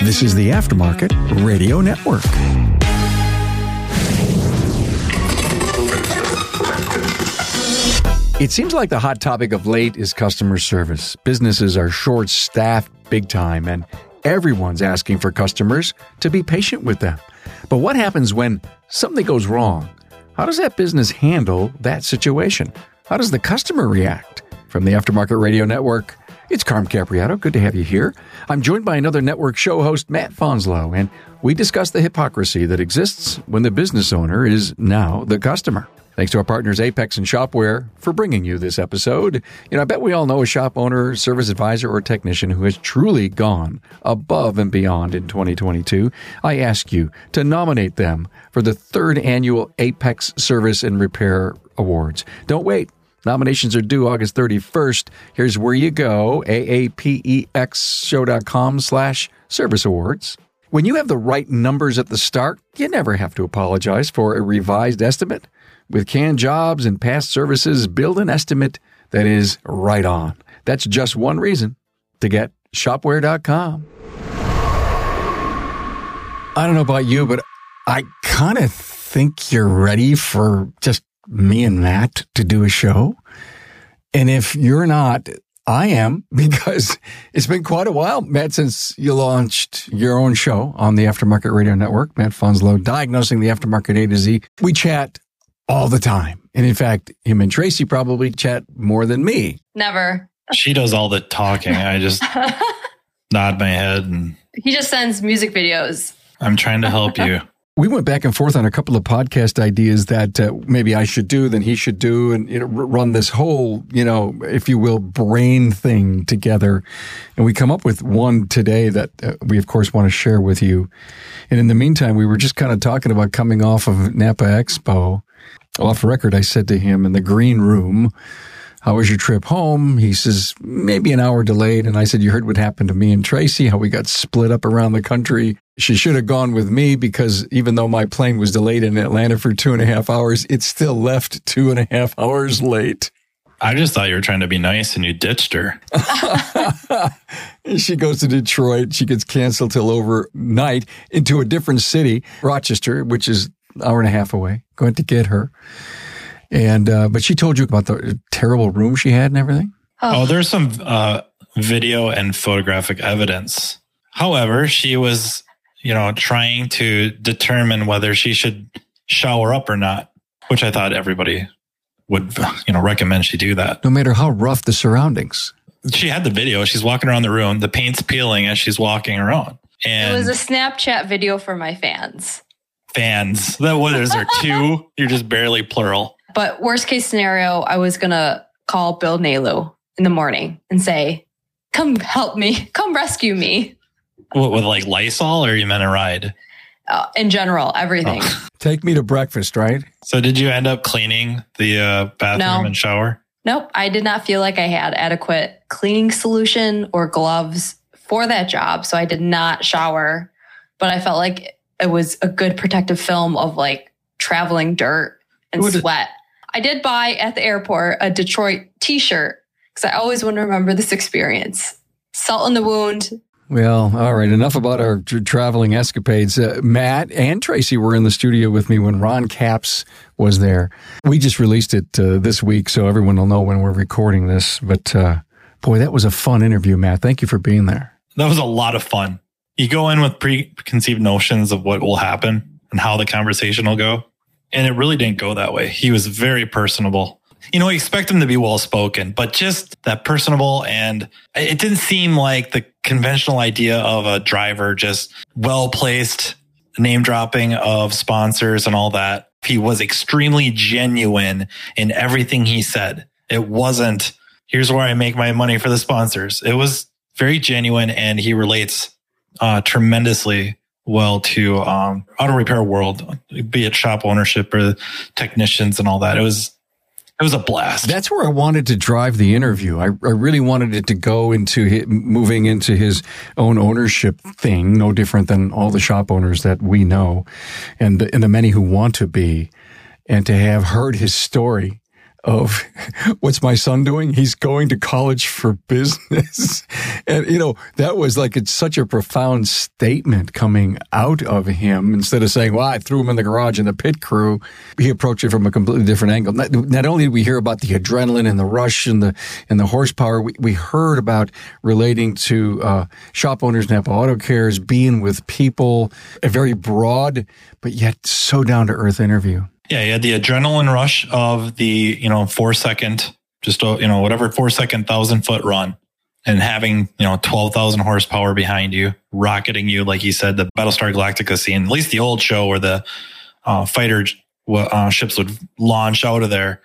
This is the Aftermarket Radio Network. It seems like the hot topic of late is customer service. Businesses are short-staffed big time, and everyone's asking for customers to be patient with them. But what happens when something goes wrong? How does that business handle that situation? How does the customer react? From the Aftermarket Radio Network, it's Carm Capriato. Good to have you here. I'm joined by another network show host, Matt Fonslow, and we discuss the hypocrisy that exists when the business owner is now the customer. Thanks to our partners AAPEX and Shopware for bringing you this episode. You know, I bet we all know a shop owner, service advisor, or technician who has truly gone above and beyond in 2022. I ask you to nominate them for the third annual AAPEX Service and Repair Awards. Don't wait. Nominations are due August 31st. Here's where you go, AAPEXshow.com/service awards. When you have the right numbers at the start, you never have to apologize for a revised estimate. With canned jobs and past services, build an estimate that is right on. That's just one reason to get Shopware.com. I don't know about you, but I kind of think you're ready for just me and Matt to do a show. And if you're not, I am, because it's been quite a while, Matt, since you launched your own show on the Aftermarket Radio Network, Matt Fonslow, Diagnosing the Aftermarket A to Z. We chat all the time. And in fact, him and Tracy probably chat more than me. Never. She does all the talking. I just nod my head. And he just sends music videos. I'm trying to help you. We went back and forth on a couple of podcast ideas that maybe I should do, then he should do, and run this whole, if you will, brain thing together. And we come up with one today that we, of course, want to share with you. And in the meantime, we were just kind of talking about coming off of Napa Expo. Off record, I said to him in the green room, how was your trip home? He says, maybe an hour delayed. And I said, you heard what happened to me and Tracy, how we got split up around the country. She should have gone with me because even though my plane was delayed in Atlanta for 2.5 hours, it still left 2.5 hours late. I just thought you were trying to be nice and you ditched her. She goes to Detroit. She gets canceled till overnight into a different city, Rochester, which is an hour and a half away. Going to get her. And, but she told you about the terrible room she had and everything. Oh, there's some video and photographic evidence. However, she was, trying to determine whether she should shower up or not, which I thought everybody would, recommend she do that. No matter how rough the surroundings. She had the video. She's walking around the room. The paint's peeling as she's walking around. And it was a Snapchat video for my fans. Fans. That what is there? Two? You're just barely plural. But worst case scenario, I was going to call Bill Naylor in the morning and say, come help me. Come rescue me. What, with like Lysol, or you meant a ride? In general, everything. Oh. Take me to breakfast, right? So did you end up cleaning the bathroom and shower? Nope. I did not feel like I had adequate cleaning solution or gloves for that job. So I did not shower, but I felt like it was a good protective film of like traveling dirt and sweat. I did buy at the airport a Detroit t-shirt because I always want to remember this experience. Salt in the wound. Well, all right. Enough about our traveling escapades. Matt and Tracy were in the studio with me when Ron Capps was there. We just released it this week, so everyone will know when we're recording this. But boy, that was a fun interview, Matt. Thank you for being there. That was a lot of fun. You go in with preconceived notions of what will happen and how the conversation will go. And it really didn't go that way. He was very personable. You expect him to be well-spoken, but just that personable. And it didn't seem like the conventional idea of a driver, just well-placed name-dropping of sponsors and all that. He was extremely genuine in everything he said. It wasn't, here's where I make my money for the sponsors. It was very genuine, and he relates tremendously well to auto repair world, be it shop ownership or technicians and all that. It was a blast. That's where I wanted to drive the interview. I really wanted it to go into moving into his own ownership thing, no different than all the shop owners that we know and the many who want to be, and to have heard his story of what's my son doing? He's going to college for business. And, you know, that was like, it's such a profound statement coming out of him. Instead of saying, well, I threw him in the garage and the pit crew, he approached it from a completely different angle. Not only did we hear about the adrenaline and the rush and the horsepower, we heard about relating to shop owners, Napa Auto Cares, being with people, a very broad, but yet so down-to-earth interview. Yeah, you had the adrenaline rush of the, 4 second, just, whatever 4 second 1,000-foot run and having, 12,000 horsepower behind you, rocketing you. Like he said, the Battlestar Galactica scene, at least the old show where the fighter ships would launch out of there.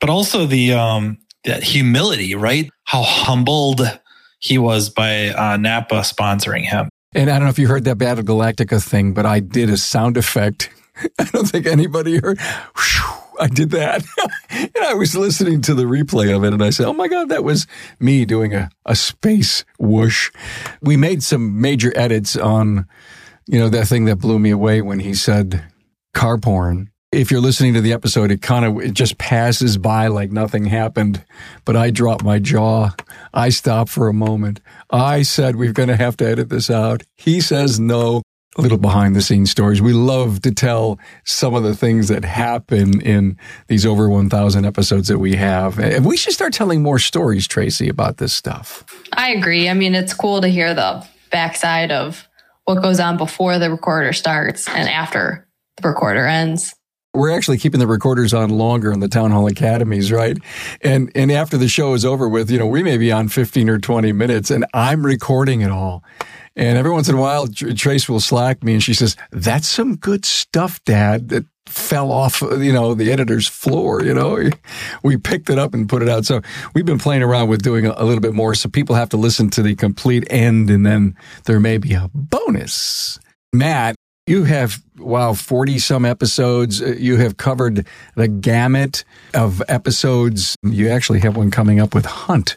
But also that humility, right? How humbled he was by Napa sponsoring him. And I don't know if you heard that Battle Galactica thing, but I did a sound effect. I don't think anybody heard. I did that. And I was listening to the replay of it, and I said, oh, my God, that was me doing a space whoosh. We made some major edits on, that thing that blew me away when he said car porn. If you're listening to the episode, it just passes by like nothing happened. But I dropped my jaw. I stopped for a moment. I said, we're going to have to edit this out. He says no. A little behind-the-scenes stories. We love to tell some of the things that happen in these over 1,000 episodes that we have. And we should start telling more stories, Tracy, about this stuff. I agree. I mean, it's cool to hear the backside of what goes on before the recorder starts and after the recorder ends. We're actually keeping the recorders on longer in the Town Hall Academies, right? And after the show is over with, we may be on 15 or 20 minutes, and I'm recording it all. And every once in a while, Trace will slack me, and she says, that's some good stuff, Dad, that fell off, the editor's floor, We picked it up and put it out. So we've been playing around with doing a little bit more, so people have to listen to the complete end, and then there may be a bonus. Matt, you have, 40-some episodes. You have covered the gamut of episodes. You actually have one coming up with Hunt.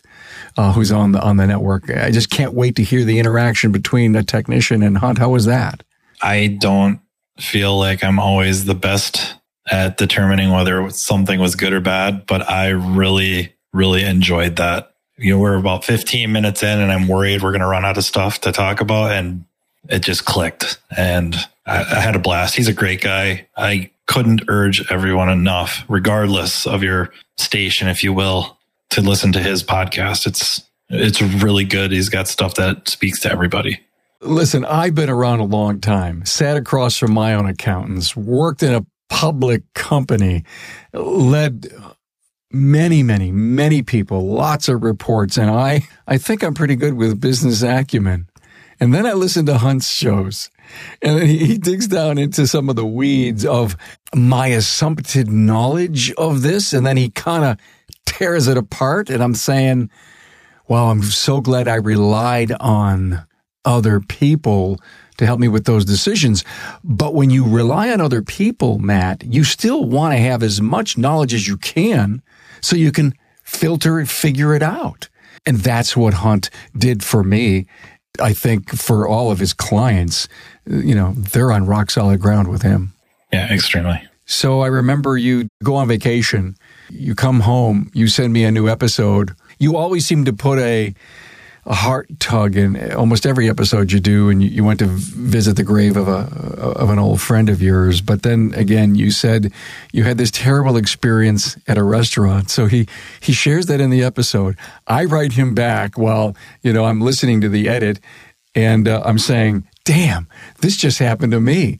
Who's on the network. I just can't wait to hear the interaction between a technician and Hunt. How was that? I don't feel like I'm always the best at determining whether something was good or bad, but I really, really enjoyed that. We're about 15 minutes in and I'm worried we're going to run out of stuff to talk about, and it just clicked. And I had a blast. He's a great guy. I couldn't urge everyone enough, regardless of your station, if you will, to listen to his podcast. It's really good. He's got stuff that speaks to everybody. Listen, I've been around a long time, sat across from my own accountants, worked in a public company, led many, many, many people, lots of reports, and I think I'm pretty good with business acumen. And then I listened to Hunt's shows, and then he digs down into some of the weeds of my assumptive knowledge of this, and then he kind of tears it apart, and I'm saying, wow, I'm so glad I relied on other people to help me with those decisions. But when you rely on other people, Matt, you still want to have as much knowledge as you can so you can filter and figure it out. And that's what Hunt did for me. I think for all of his clients, they're on rock solid ground with him. Yeah, extremely. So I remember you go on vacation, you come home, you send me a new episode. You always seem to put a heart tug in almost every episode you do, and you went to visit the grave of an old friend of yours. But then again, you said you had this terrible experience at a restaurant. So he shares that in the episode. I write him back while, I'm listening to the edit, and I'm saying, damn, this just happened to me.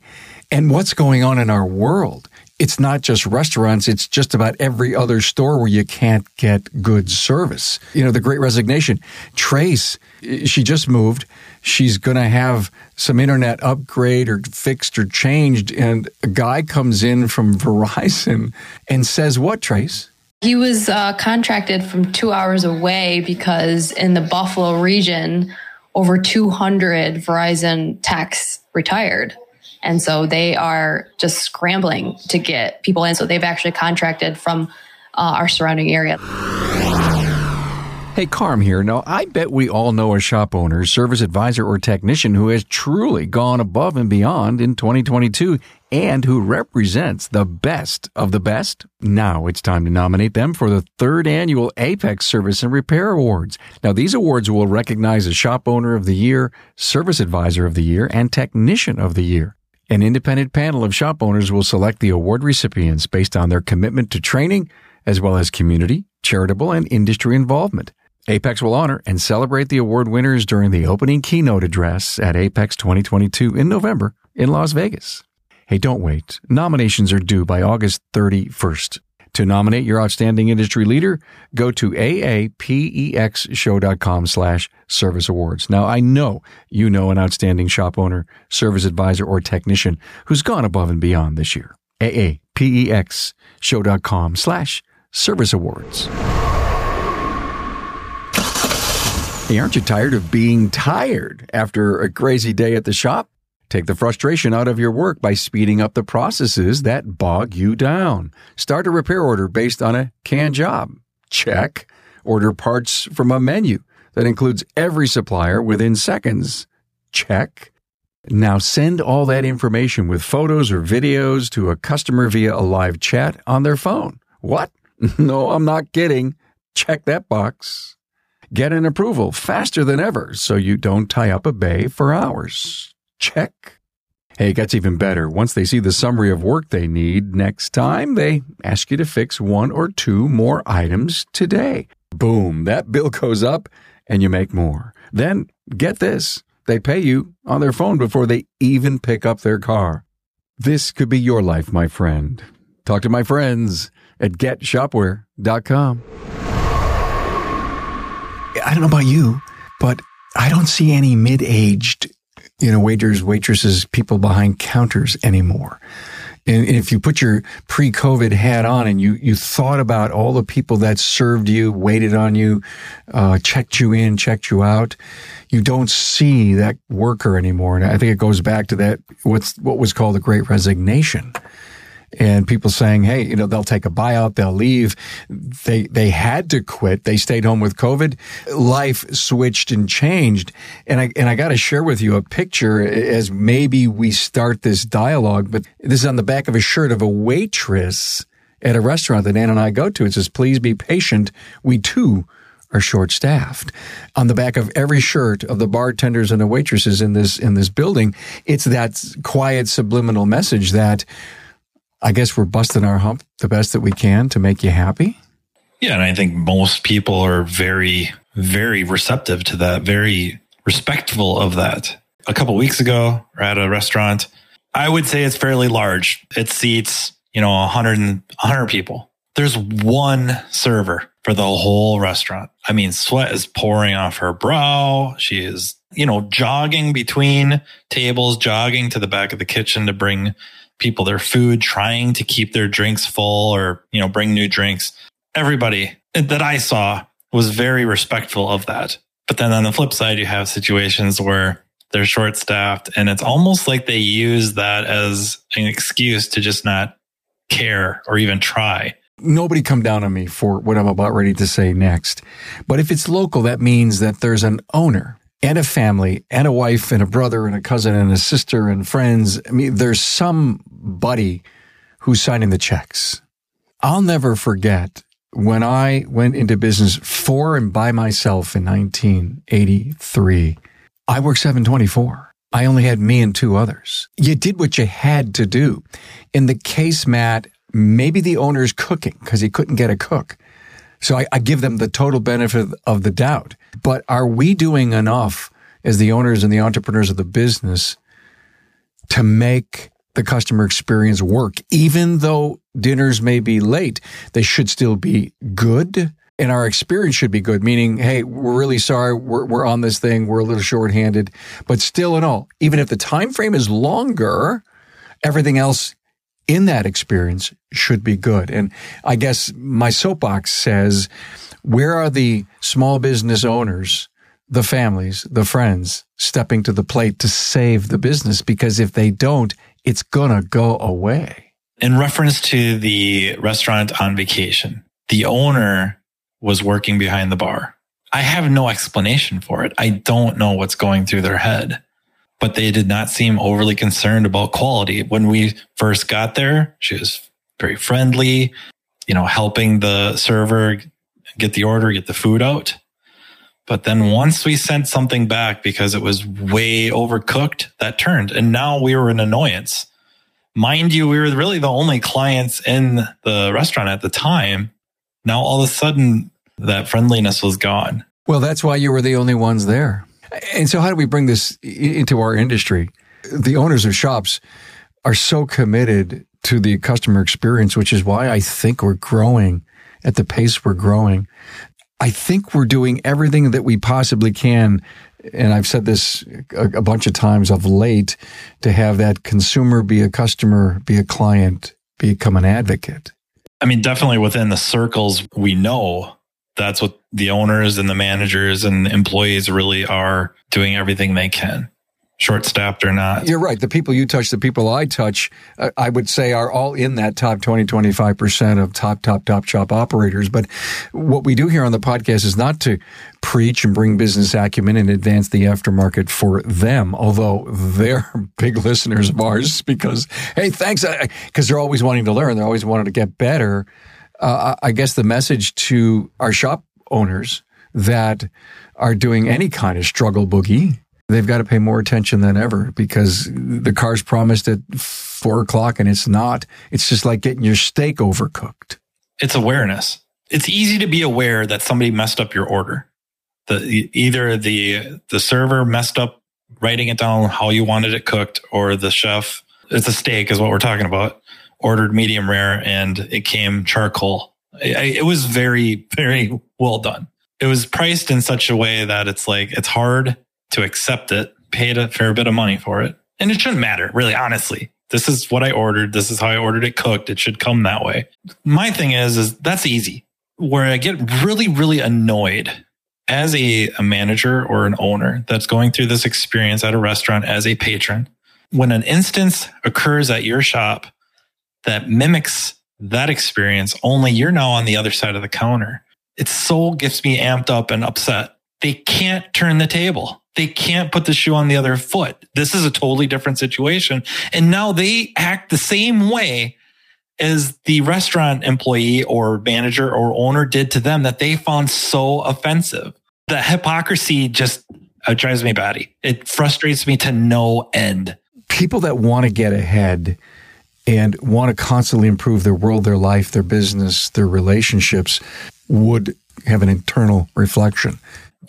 And what's going on in our world? It's not just restaurants. It's just about every other store where you can't get good service. The Great Resignation. Trace, she just moved. She's going to have some internet upgrade or fixed or changed. And a guy comes in from Verizon and says, what, Trace? He was contracted from 2 hours away because in the Buffalo region, over 200 Verizon techs retired. And so they are just scrambling to get people in. So they've actually contracted from our surrounding area. Hey, Carm here. Now, I bet we all know a shop owner, service advisor, or technician who has truly gone above and beyond in 2022 and who represents the best of the best. Now it's time to nominate them for the third annual AAPEX Service and Repair Awards. Now, these awards will recognize a shop owner of the year, service advisor of the year, and technician of the year. An independent panel of shop owners will select the award recipients based on their commitment to training, as well as community, charitable, and industry involvement. AAPEX will honor and celebrate the award winners during the opening keynote address at AAPEX 2022 in November in Las Vegas. Hey, don't wait. Nominations are due by August 31st. To nominate your outstanding industry leader, go to aapexshow.com/service awards. Now, I know you know an outstanding shop owner, service advisor, or technician who's gone above and beyond this year. aapexshow.com/service awards. Hey, aren't you tired of being tired after a crazy day at the shop? Take the frustration out of your work by speeding up the processes that bog you down. Start a repair order based on a canned job. Check. Order parts from a menu that includes every supplier within seconds. Check. Now send all that information with photos or videos to a customer via a live chat on their phone. What? No, I'm not kidding. Check that box. Get an approval faster than ever so you don't tie up a bay for hours. Check. Hey, it gets even better. Once they see the summary of work they need next time, they ask you to fix one or two more items today. Boom, that bill goes up and you make more. Then, get this, they pay you on their phone before they even pick up their car. This could be your life, my friend. Talk to my friends at getshopware.com. I don't know about you, but I don't see any mid-aged, waiters, waitresses, people behind counters anymore. And if you put your pre-COVID hat on and you thought about all the people that served you, waited on you, checked you in, checked you out, you don't see that worker anymore. And I think it goes back to that, what was called the Great Resignation. And people saying, hey, they'll take a buyout, they'll leave. They had to quit. They stayed home with COVID. Life switched and changed. And I got to share with you a picture as maybe we start this dialogue, but this is on the back of a shirt of a waitress at a restaurant that Ann and I go to. It says, please be patient. We too are short-staffed. On the back of every shirt of the bartenders and the waitresses in this building, it's that quiet subliminal message that, I guess, we're busting our hump the best that we can to make you happy. Yeah, and I think most people are very, very receptive to that, very respectful of that. A couple of weeks ago, we're at a restaurant. I would say it's fairly large. It seats, 100 people. There's one server for the whole restaurant. I mean, sweat is pouring off her brow. She is, jogging between tables, jogging to the back of the kitchen to bring people their food, trying to keep their drinks full or, bring new drinks. Everybody that I saw was very respectful of that. But then on the flip side, you have situations where they're short-staffed and it's almost like they use that as an excuse to just not care or even try. Nobody come down on me for what I'm about ready to say next. But if it's local, that means that there's an owner and a family, and a wife, and a brother, and a cousin, and a sister, and friends. I mean, there's somebody who's signing the checks. I'll never forget when I went into business for and by myself in 1983. I worked 7/24. I only had me and two others. You did what you had to do. In the case, Matt, maybe the owner's cooking because he couldn't get a cook. So I give them the total benefit of the doubt. But are we doing enough as the owners and the entrepreneurs of the business to make the customer experience work? Even though dinners may be late, they should still be good. And our experience should be good, meaning, hey, we're really sorry, we're on this thing, we're a little shorthanded. But still in all, even if the time frame is longer, everything else in that experience should be good. And I guess my soapbox says, where are the small business owners, the families, the friends, stepping to the plate to save the business? Because if they don't, it's gonna go away. In reference to the restaurant on vacation, the owner was working behind the bar. I have no explanation for it. I don't know what's going through their head, but they did not seem overly concerned about quality. When we first got there, she was very friendly, you know, helping the server get the order, get the food out. But then once we sent something back because it was way overcooked, that turned. And now we were an annoyance. Mind you, we were really the only clients in the restaurant at the time. Now all of a sudden, that friendliness was gone. Well, that's why you were the only ones there. And so how do we bring this into our industry? The owners of shops are so committed to the customer experience, which is why I think we're growing at the pace we're growing. I think we're doing everything that we possibly can, and I've said this a bunch of times of late, to have that consumer be a customer, be a client, become an advocate. I mean, definitely within the circles we know, that's what the owners and the managers and the employees really are doing everything they can, short-staffed or not. You're right. The people you touch, the people I touch, I would say are all in that top 20, 25% of top shop operators. But what we do here on the podcast is not to preach and bring business acumen and advance the aftermarket for them, although they're big listeners of ours because, hey, thanks, because they're always wanting to learn. They're always wanting to get better. I guess the message to our shop owners that are doing any kind of struggle boogie, they've got to pay more attention than ever because the car's promised at 4 o'clock and it's not. It's just like getting your steak overcooked. It's awareness. It's easy to be aware that somebody messed up your order. Either the server messed up writing it down how you wanted it cooked, or the chef, it's a steak is what we're talking about, ordered medium rare and it came charcoal. It was very, very well done. It was priced in such a way that it's like, it's hard to accept it, paid a fair bit of money for it. And it shouldn't matter, really, honestly. This is what I ordered. This is how I ordered it cooked. It should come that way. My thing is that's easy. Where I get really, really annoyed as a manager or an owner that's going through this experience at a restaurant as a patron, when an instance occurs at your shop that mimics that experience, only you're now on the other side of the counter. It so gets me amped up and upset. They can't turn the table. They can't put the shoe on the other foot. This is a totally different situation. And now they act the same way as the restaurant employee or manager or owner did to them that they found so offensive. The hypocrisy just drives me batty. It frustrates me to no end. People that want to get ahead and want to constantly improve their world, their life, their business, their relationships would have an internal reflection.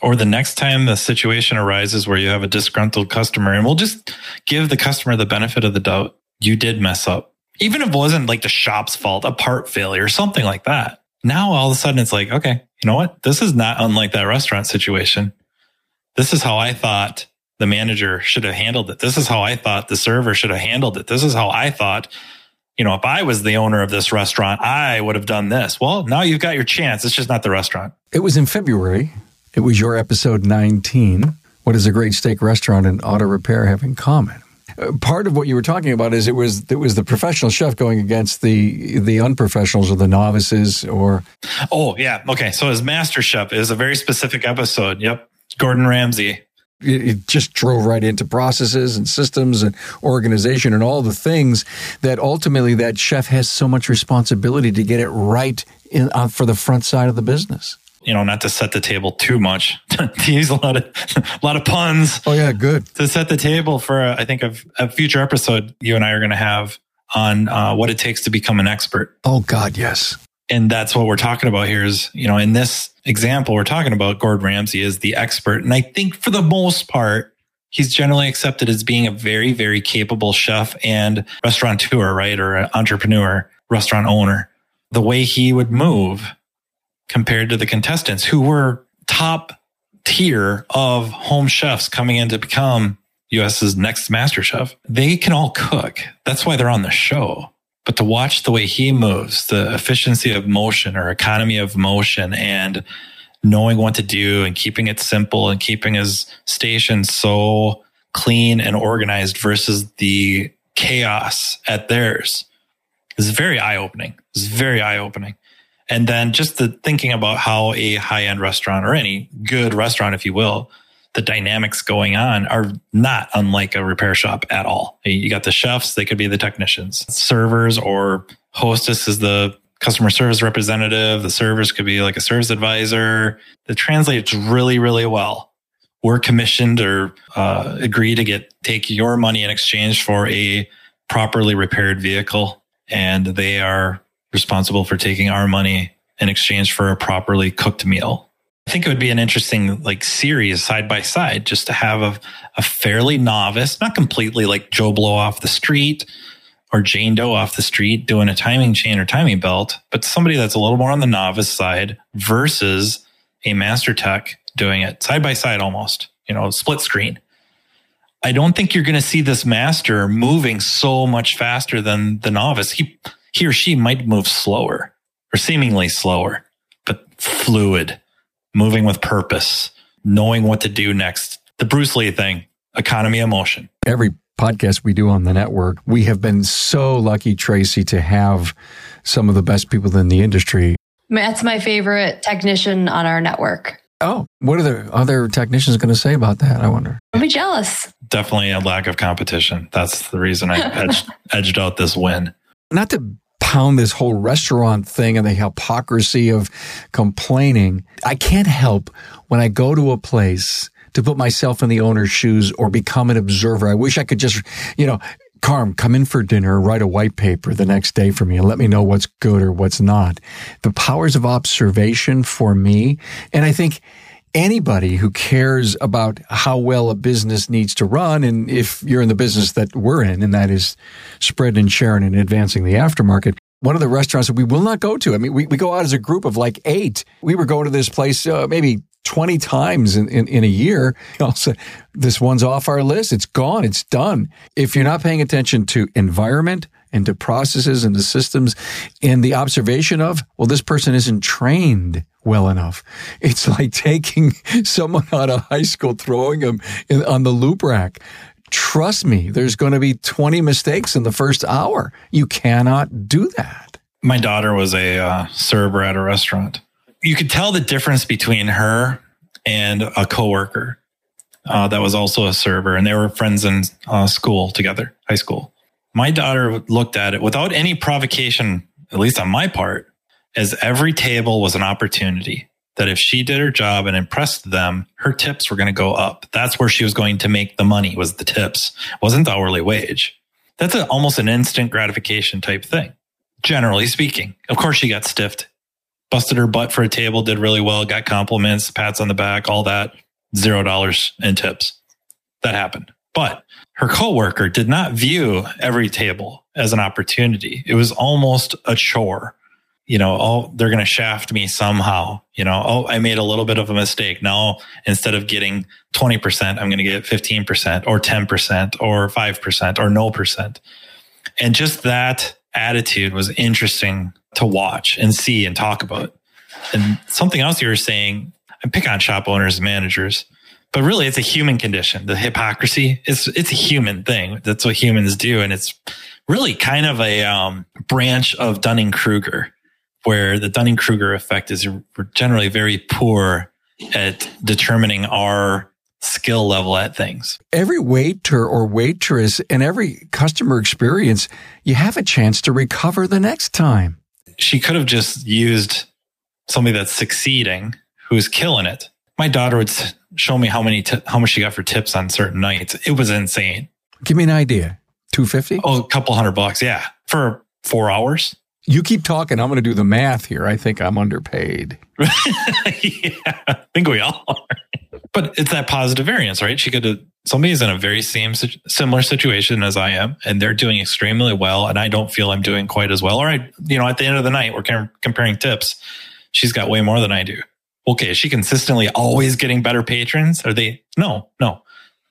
Or the next time the situation arises where you have a disgruntled customer, and we'll just give the customer the benefit of the doubt, you did mess up. Even if it wasn't like the shop's fault, a part failure, something like that. Now all of a sudden it's like, okay, you know what? This is not unlike that restaurant situation. This is how I thought the manager should have handled it. This is how I thought the server should have handled it. This is how I thought, you know, if I was the owner of this restaurant, I would have done this. Well, now you've got your chance. It's just not the restaurant. It was in February. It was your episode 19. What does a great steak restaurant and auto repair have in common? Part of what you were talking about is it was the professional chef going against the unprofessionals or the novices or... Oh, yeah. Okay. So his master chef is a very specific episode. Yep. Gordon Ramsay. It just drove right into processes and systems and organization and all the things that ultimately that chef has so much responsibility to get it right for the front side of the business. You know, not to set the table too much. To use a lot of puns. Oh, yeah, good. To set the table for, I think, a future episode you and I are going to have on what it takes to become an expert. Oh, God, yes. And that's what we're talking about here is, you know, in this example, we're talking about Gordon Ramsay is the expert. And I think for the most part, he's generally accepted as being a very, very capable chef and restaurateur, right? Or an entrepreneur, restaurant owner. The way he would move compared to the contestants who were top tier of home chefs coming in to become US's next master chef. They can all cook. That's why they're on the show. But to watch the way he moves, the efficiency of motion or economy of motion and knowing what to do and keeping it simple and keeping his station so clean and organized versus the chaos at theirs is very eye-opening. It's very eye-opening. And then just the thinking about how a high-end restaurant, or any good restaurant, if you will, the dynamics going on are not unlike a repair shop at all. You got the chefs, they could be the technicians, servers, or hostess is the customer service representative. The servers could be like a service advisor. It translates really, really well. We're commissioned or agree to take your money in exchange for a properly repaired vehicle. And they are responsible for taking our money in exchange for a properly cooked meal. I think it would be an interesting series side by side, just to have a fairly novice, not completely like Joe Blow off the street or Jane Doe off the street doing a timing chain or timing belt, but somebody that's a little more on the novice side versus a master tech doing it side by side, almost, split screen. I don't think you're going to see this master moving so much faster than the novice. He or she might move slower, or seemingly slower, but fluid. Moving with purpose, knowing what to do next. The Bruce Lee thing, economy of motion. Every podcast we do on the network, we have been so lucky, Tracy, to have some of the best people in the industry. Matt's my favorite technician on our network. Oh, what are the other technicians going to say about that, I wonder? I'll be jealous. Definitely a lack of competition. That's the reason I edged out this win. Not to pound this whole restaurant thing and the hypocrisy of complaining. I can't help when I go to a place to put myself in the owner's shoes or become an observer. I wish I could just, Carm, come in for dinner, write a white paper the next day for me and let me know what's good or what's not. The powers of observation for me. And I think anybody who cares about how well a business needs to run, and if you're in the business that we're in, and that is spreading and sharing and advancing the aftermarket, one of the restaurants that we will not go to. I mean, we go out as a group of 8. We were going to this place maybe 20 times in a year. Also, this one's off our list. It's gone. It's done. If you're not paying attention to environment and to processes and to systems and the observation of, well, this person isn't trained well enough. It's like taking someone out of high school, throwing them on the loop rack. Trust me, there's going to be 20 mistakes in the first hour. You cannot do that. My daughter was a server at a restaurant. You could tell the difference between her and a coworker that was also a server, and they were friends in school together, high school. My daughter looked at it without any provocation, at least on my part, as every table was an opportunity that if she did her job and impressed them, her tips were going to go up. That's where she was going to make the money, was the tips. It wasn't the hourly wage. That's almost an instant gratification type thing, generally speaking. Of course, she got stiffed, busted her butt for a table, did really well, got compliments, pats on the back, all that, $0 in tips. That happened. But her coworker did not view every table as an opportunity. It was almost a chore. They're going to shaft me somehow. I made a little bit of a mistake. Now, instead of getting 20%, I'm going to get 15% or 10% or 5% or no percent. And just that attitude was interesting to watch and see and talk about. And something else you were saying, I pick on shop owners and managers, but really, it's a human condition. The hypocrisy, it's a human thing. That's what humans do. And it's really kind of a branch of Dunning-Kruger, where the Dunning-Kruger effect is we're generally very poor at determining our skill level at things. Every waiter or waitress and every customer experience, you have a chance to recover the next time. She could have just used somebody that's succeeding, who's killing it. My daughter would show me how much she got for tips on certain nights. It was insane. Give me an idea. $250? Oh, a couple $100. Yeah. For 4 hours. You keep talking. I'm going to do the math here. I think I'm underpaid. Yeah, I think we all are. But it's that positive variance, right? Somebody's in a very similar situation as I am, and they're doing extremely well, and I don't feel I'm doing quite as well. Or at the end of the night, we're comparing tips. She's got way more than I do. Okay, is she consistently always getting better patrons? Are they? No.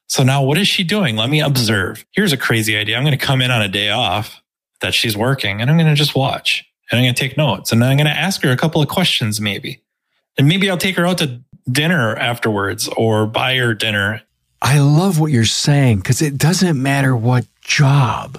So now what is she doing? Let me observe. Here's a crazy idea. I'm going to come in on a day off that she's working, and I'm going to just watch, and I'm going to take notes, and then I'm going to ask her a couple of questions maybe. And maybe I'll take her out to dinner afterwards or buy her dinner. I love what you're saying, because it doesn't matter what job.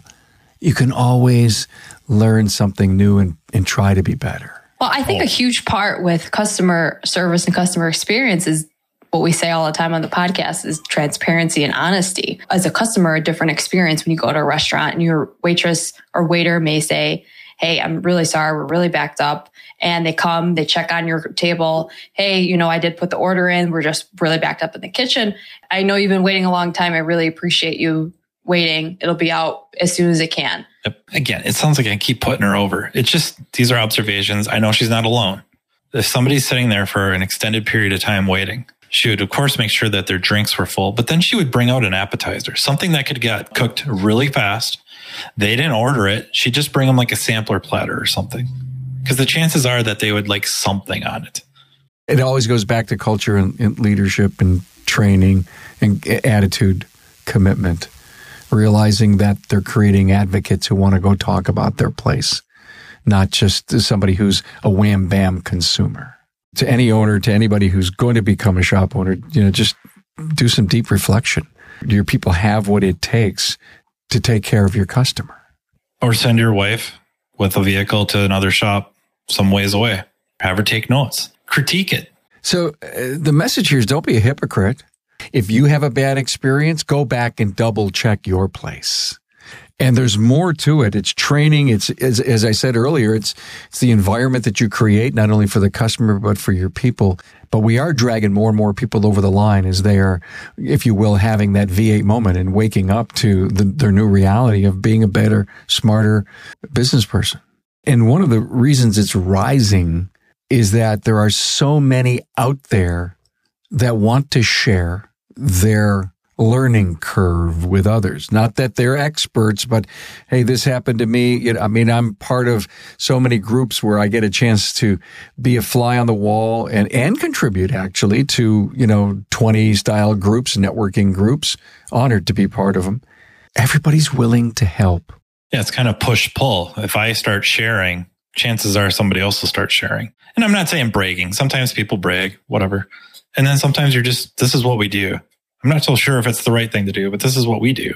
You can always learn something new and try to be better. Well, I think a huge part with customer service and customer experience is what we say all the time on the podcast is transparency and honesty. As a customer, a different experience when you go to a restaurant and your waitress or waiter may say, hey, I'm really sorry, we're really backed up. And they come, they check on your table. Hey, you know, I did put the order in. We're just really backed up in the kitchen. I know you've been waiting a long time. I really appreciate you waiting. It'll be out as soon as it can. Again, it sounds like I keep putting her over. It's just, these are observations. I know she's not alone. If somebody's sitting there for an extended period of time waiting, she would, of course, make sure that their drinks were full, but then she would bring out an appetizer, something that could get cooked really fast. They didn't order it. She'd just bring them like a sampler platter or something, because the chances are that they would like something on it. It always goes back to culture and leadership and training and attitude, commitment, realizing that they're creating advocates who want to go talk about their place, not just somebody who's a wham-bam consumer. To any owner, to anybody who's going to become a shop owner, you know, just do some deep reflection. Do your people have what it takes to take care of your customer? Or send your wife with a vehicle to another shop some ways away. Have her take notes. Critique it. So the message here is don't be a hypocrite. If you have a bad experience, go back and double check your place. And there's more to it. It's training. It's, as I said earlier, it's the environment that you create, not only for the customer, but for your people. But we are dragging more and more people over the line as they are, if you will, having that V8 moment and waking up to their new reality of being a better, smarter business person. And one of the reasons it's rising is that there are so many out there that want to share their learning curve with others. Not that they're experts, but hey, this happened to me. You know, I mean, I'm part of so many groups where I get a chance to be a fly on the wall and contribute actually to, you know, 20 style groups, networking groups. Honored to be part of them. Everybody's willing to help. Yeah, it's kind of push-pull. If I start sharing, chances are somebody else will start sharing. And I'm not saying bragging. Sometimes people brag, whatever. And then sometimes you're just, this is what we do. I'm not so sure if it's the right thing to do, but this is what we do.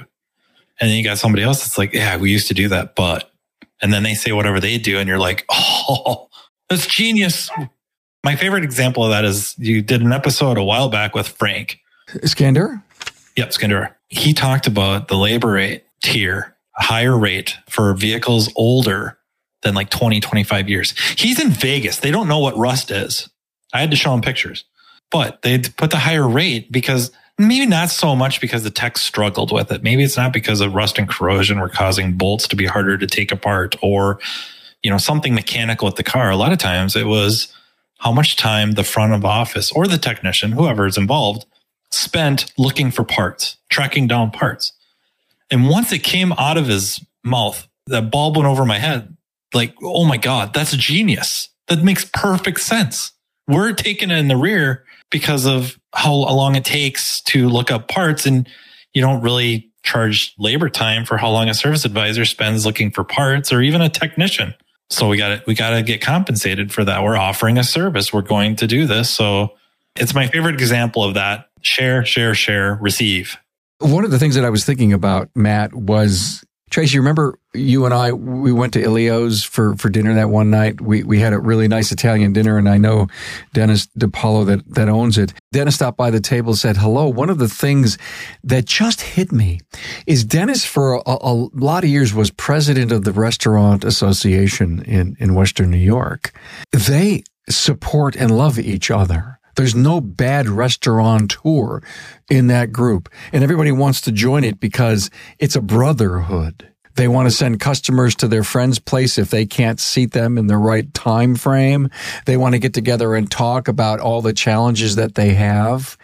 And then you got somebody else that's like, yeah, we used to do that, but... And then they say whatever they do, and you're like, oh, that's genius. My favorite example of that is you did an episode a while back with Frank Skander. Yep, Skander. He talked about the labor rate tier, a higher rate for vehicles older than like 20, 25 years. He's in Vegas. They don't know what rust is. I had to show him pictures. But they put the higher rate because... Maybe not so much because the tech struggled with it. Maybe it's not because of rust and corrosion were causing bolts to be harder to take apart or, you know, something mechanical at the car. A lot of times it was how much time the front of office or the technician, whoever is involved, spent looking for parts, tracking down parts. And once it came out of his mouth, that bulb went over my head. Like, oh my God, that's genius. That makes perfect sense. We're taking it in the rear because of how long it takes to look up parts, and you don't really charge labor time for how long a service advisor spends looking for parts or even a technician. So we got to get compensated for that. We're offering a service. We're going to do this. So it's my favorite example of that. Share, share, share, receive. One of the things that I was thinking about, Matt, was Tracy, remember you and I, we went to Ilio's for dinner that one night. We had a really nice Italian dinner, and I know Dennis DiPaolo that owns it. Dennis stopped by the table, said hello. One of the things that just hit me is Dennis for a lot of years was president of the Restaurant Association in Western New York. They support and love each other. There's no bad restaurateur in that group. And everybody wants to join it because it's a brotherhood. They want to send customers to their friend's place if they can't seat them in the right time frame. They want to get together and talk about all the challenges that they have.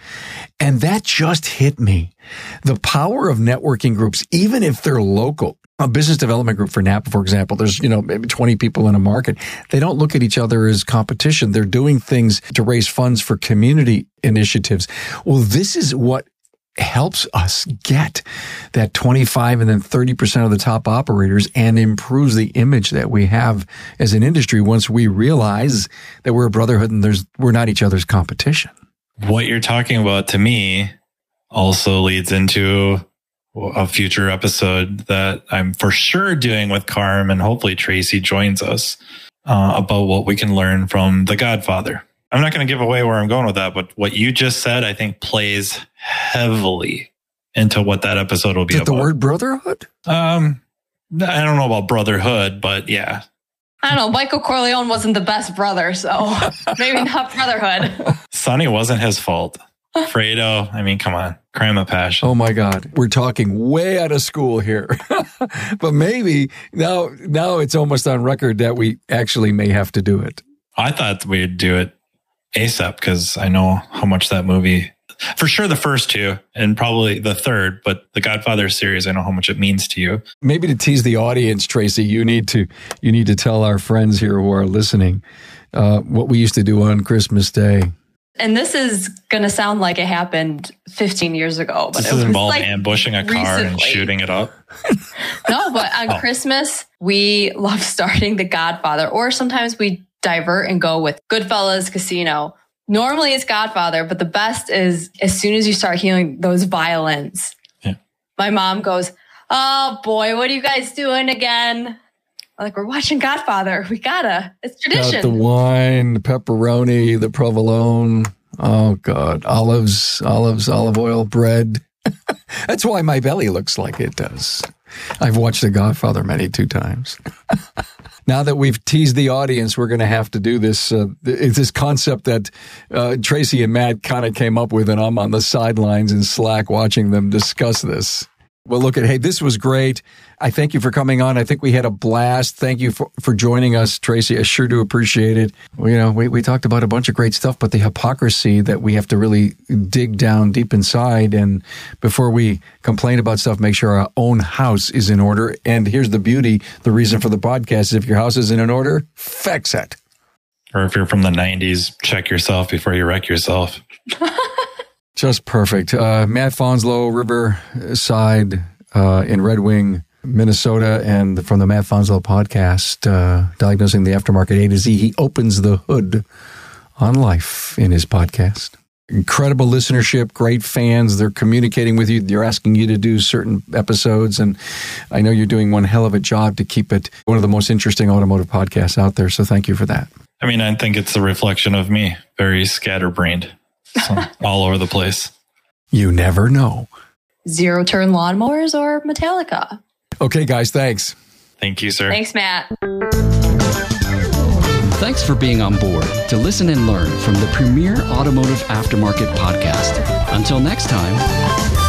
And that just hit me. The power of networking groups, even if they're local. A business development group for Napa, for example, there's, you know, maybe 20 people in a market. They don't look at each other as competition. They're doing things to raise funds for community initiatives. Well, this is what helps us get that 25 and then 30% of the top operators and improves the image that we have as an industry once we realize that we're a brotherhood and we're not each other's competition. What you're talking about to me also leads into a future episode that I'm for sure doing with Carm, and hopefully Tracy joins us. about what we can learn from The Godfather. I'm not going to give away where I'm going with that, but what you just said, I think, plays heavily into what that episode will be about. The word brotherhood? I don't know about brotherhood, but yeah. I don't know. Michael Corleone wasn't the best brother, so maybe not brotherhood. Sonny wasn't his fault. Fredo, I mean, come on. Cram the passion. Oh, my God. We're talking way out of school here. But maybe now it's almost on record that we actually may have to do it. I thought we'd do it ASAP because I know how much that movie... For sure, the first two and probably the third, but the Godfather series, I know how much it means to you. Maybe to tease the audience, Tracy, you need to tell our friends here who are listening what we used to do on Christmas Day. And this is going to sound like it happened 15 years ago. But this is involved like ambushing a car recently. And shooting it up? No, but on Christmas, we love starting The Godfather, or sometimes we divert and go with Goodfellas, Casino. Normally it's Godfather, but the best is as soon as you start hearing those violins. Yeah. My mom goes, "Oh boy, what are you guys doing again?" I'm like, "We're watching Godfather. We gotta. It's tradition." Got the wine, the pepperoni, the provolone. Oh God, olives, olive oil, bread. That's why my belly looks like it does. I've watched The Godfather two times. Now that we've teased the audience, we're going to have to do this. It's this concept that Tracy and Matt kind of came up with, and I'm on the sidelines in Slack watching them discuss this. We'll look at, hey, this was great. I thank you for coming on. I think we had a blast. Thank you for joining us, Tracy. I sure do appreciate it. We talked about a bunch of great stuff, but the hypocrisy that we have to really dig down deep inside. And before we complain about stuff, make sure our own house is in order. And here's the beauty. The reason for the podcast is if your house isn't in order, fix it. Or if you're from the 90s, check yourself before you wreck yourself. Just perfect. Matt Fonslow, Riverside in Red Wing, Minnesota, and from the Matt Fonslow podcast, Diagnosing the Aftermarket A to Z, he opens the hood on life in his podcast. Incredible listenership, great fans. They're communicating with you. They're asking you to do certain episodes, and I know you're doing one hell of a job to keep it one of the most interesting automotive podcasts out there, so thank you for that. I mean, I think it's a reflection of me, very scatterbrained. So, all over the place. You never know. Zero turn lawnmowers or Metallica. Okay, guys, thanks. Thank you, sir. Thanks, Matt. Thanks for being on board to listen and learn from the premier automotive aftermarket podcast. Until next time.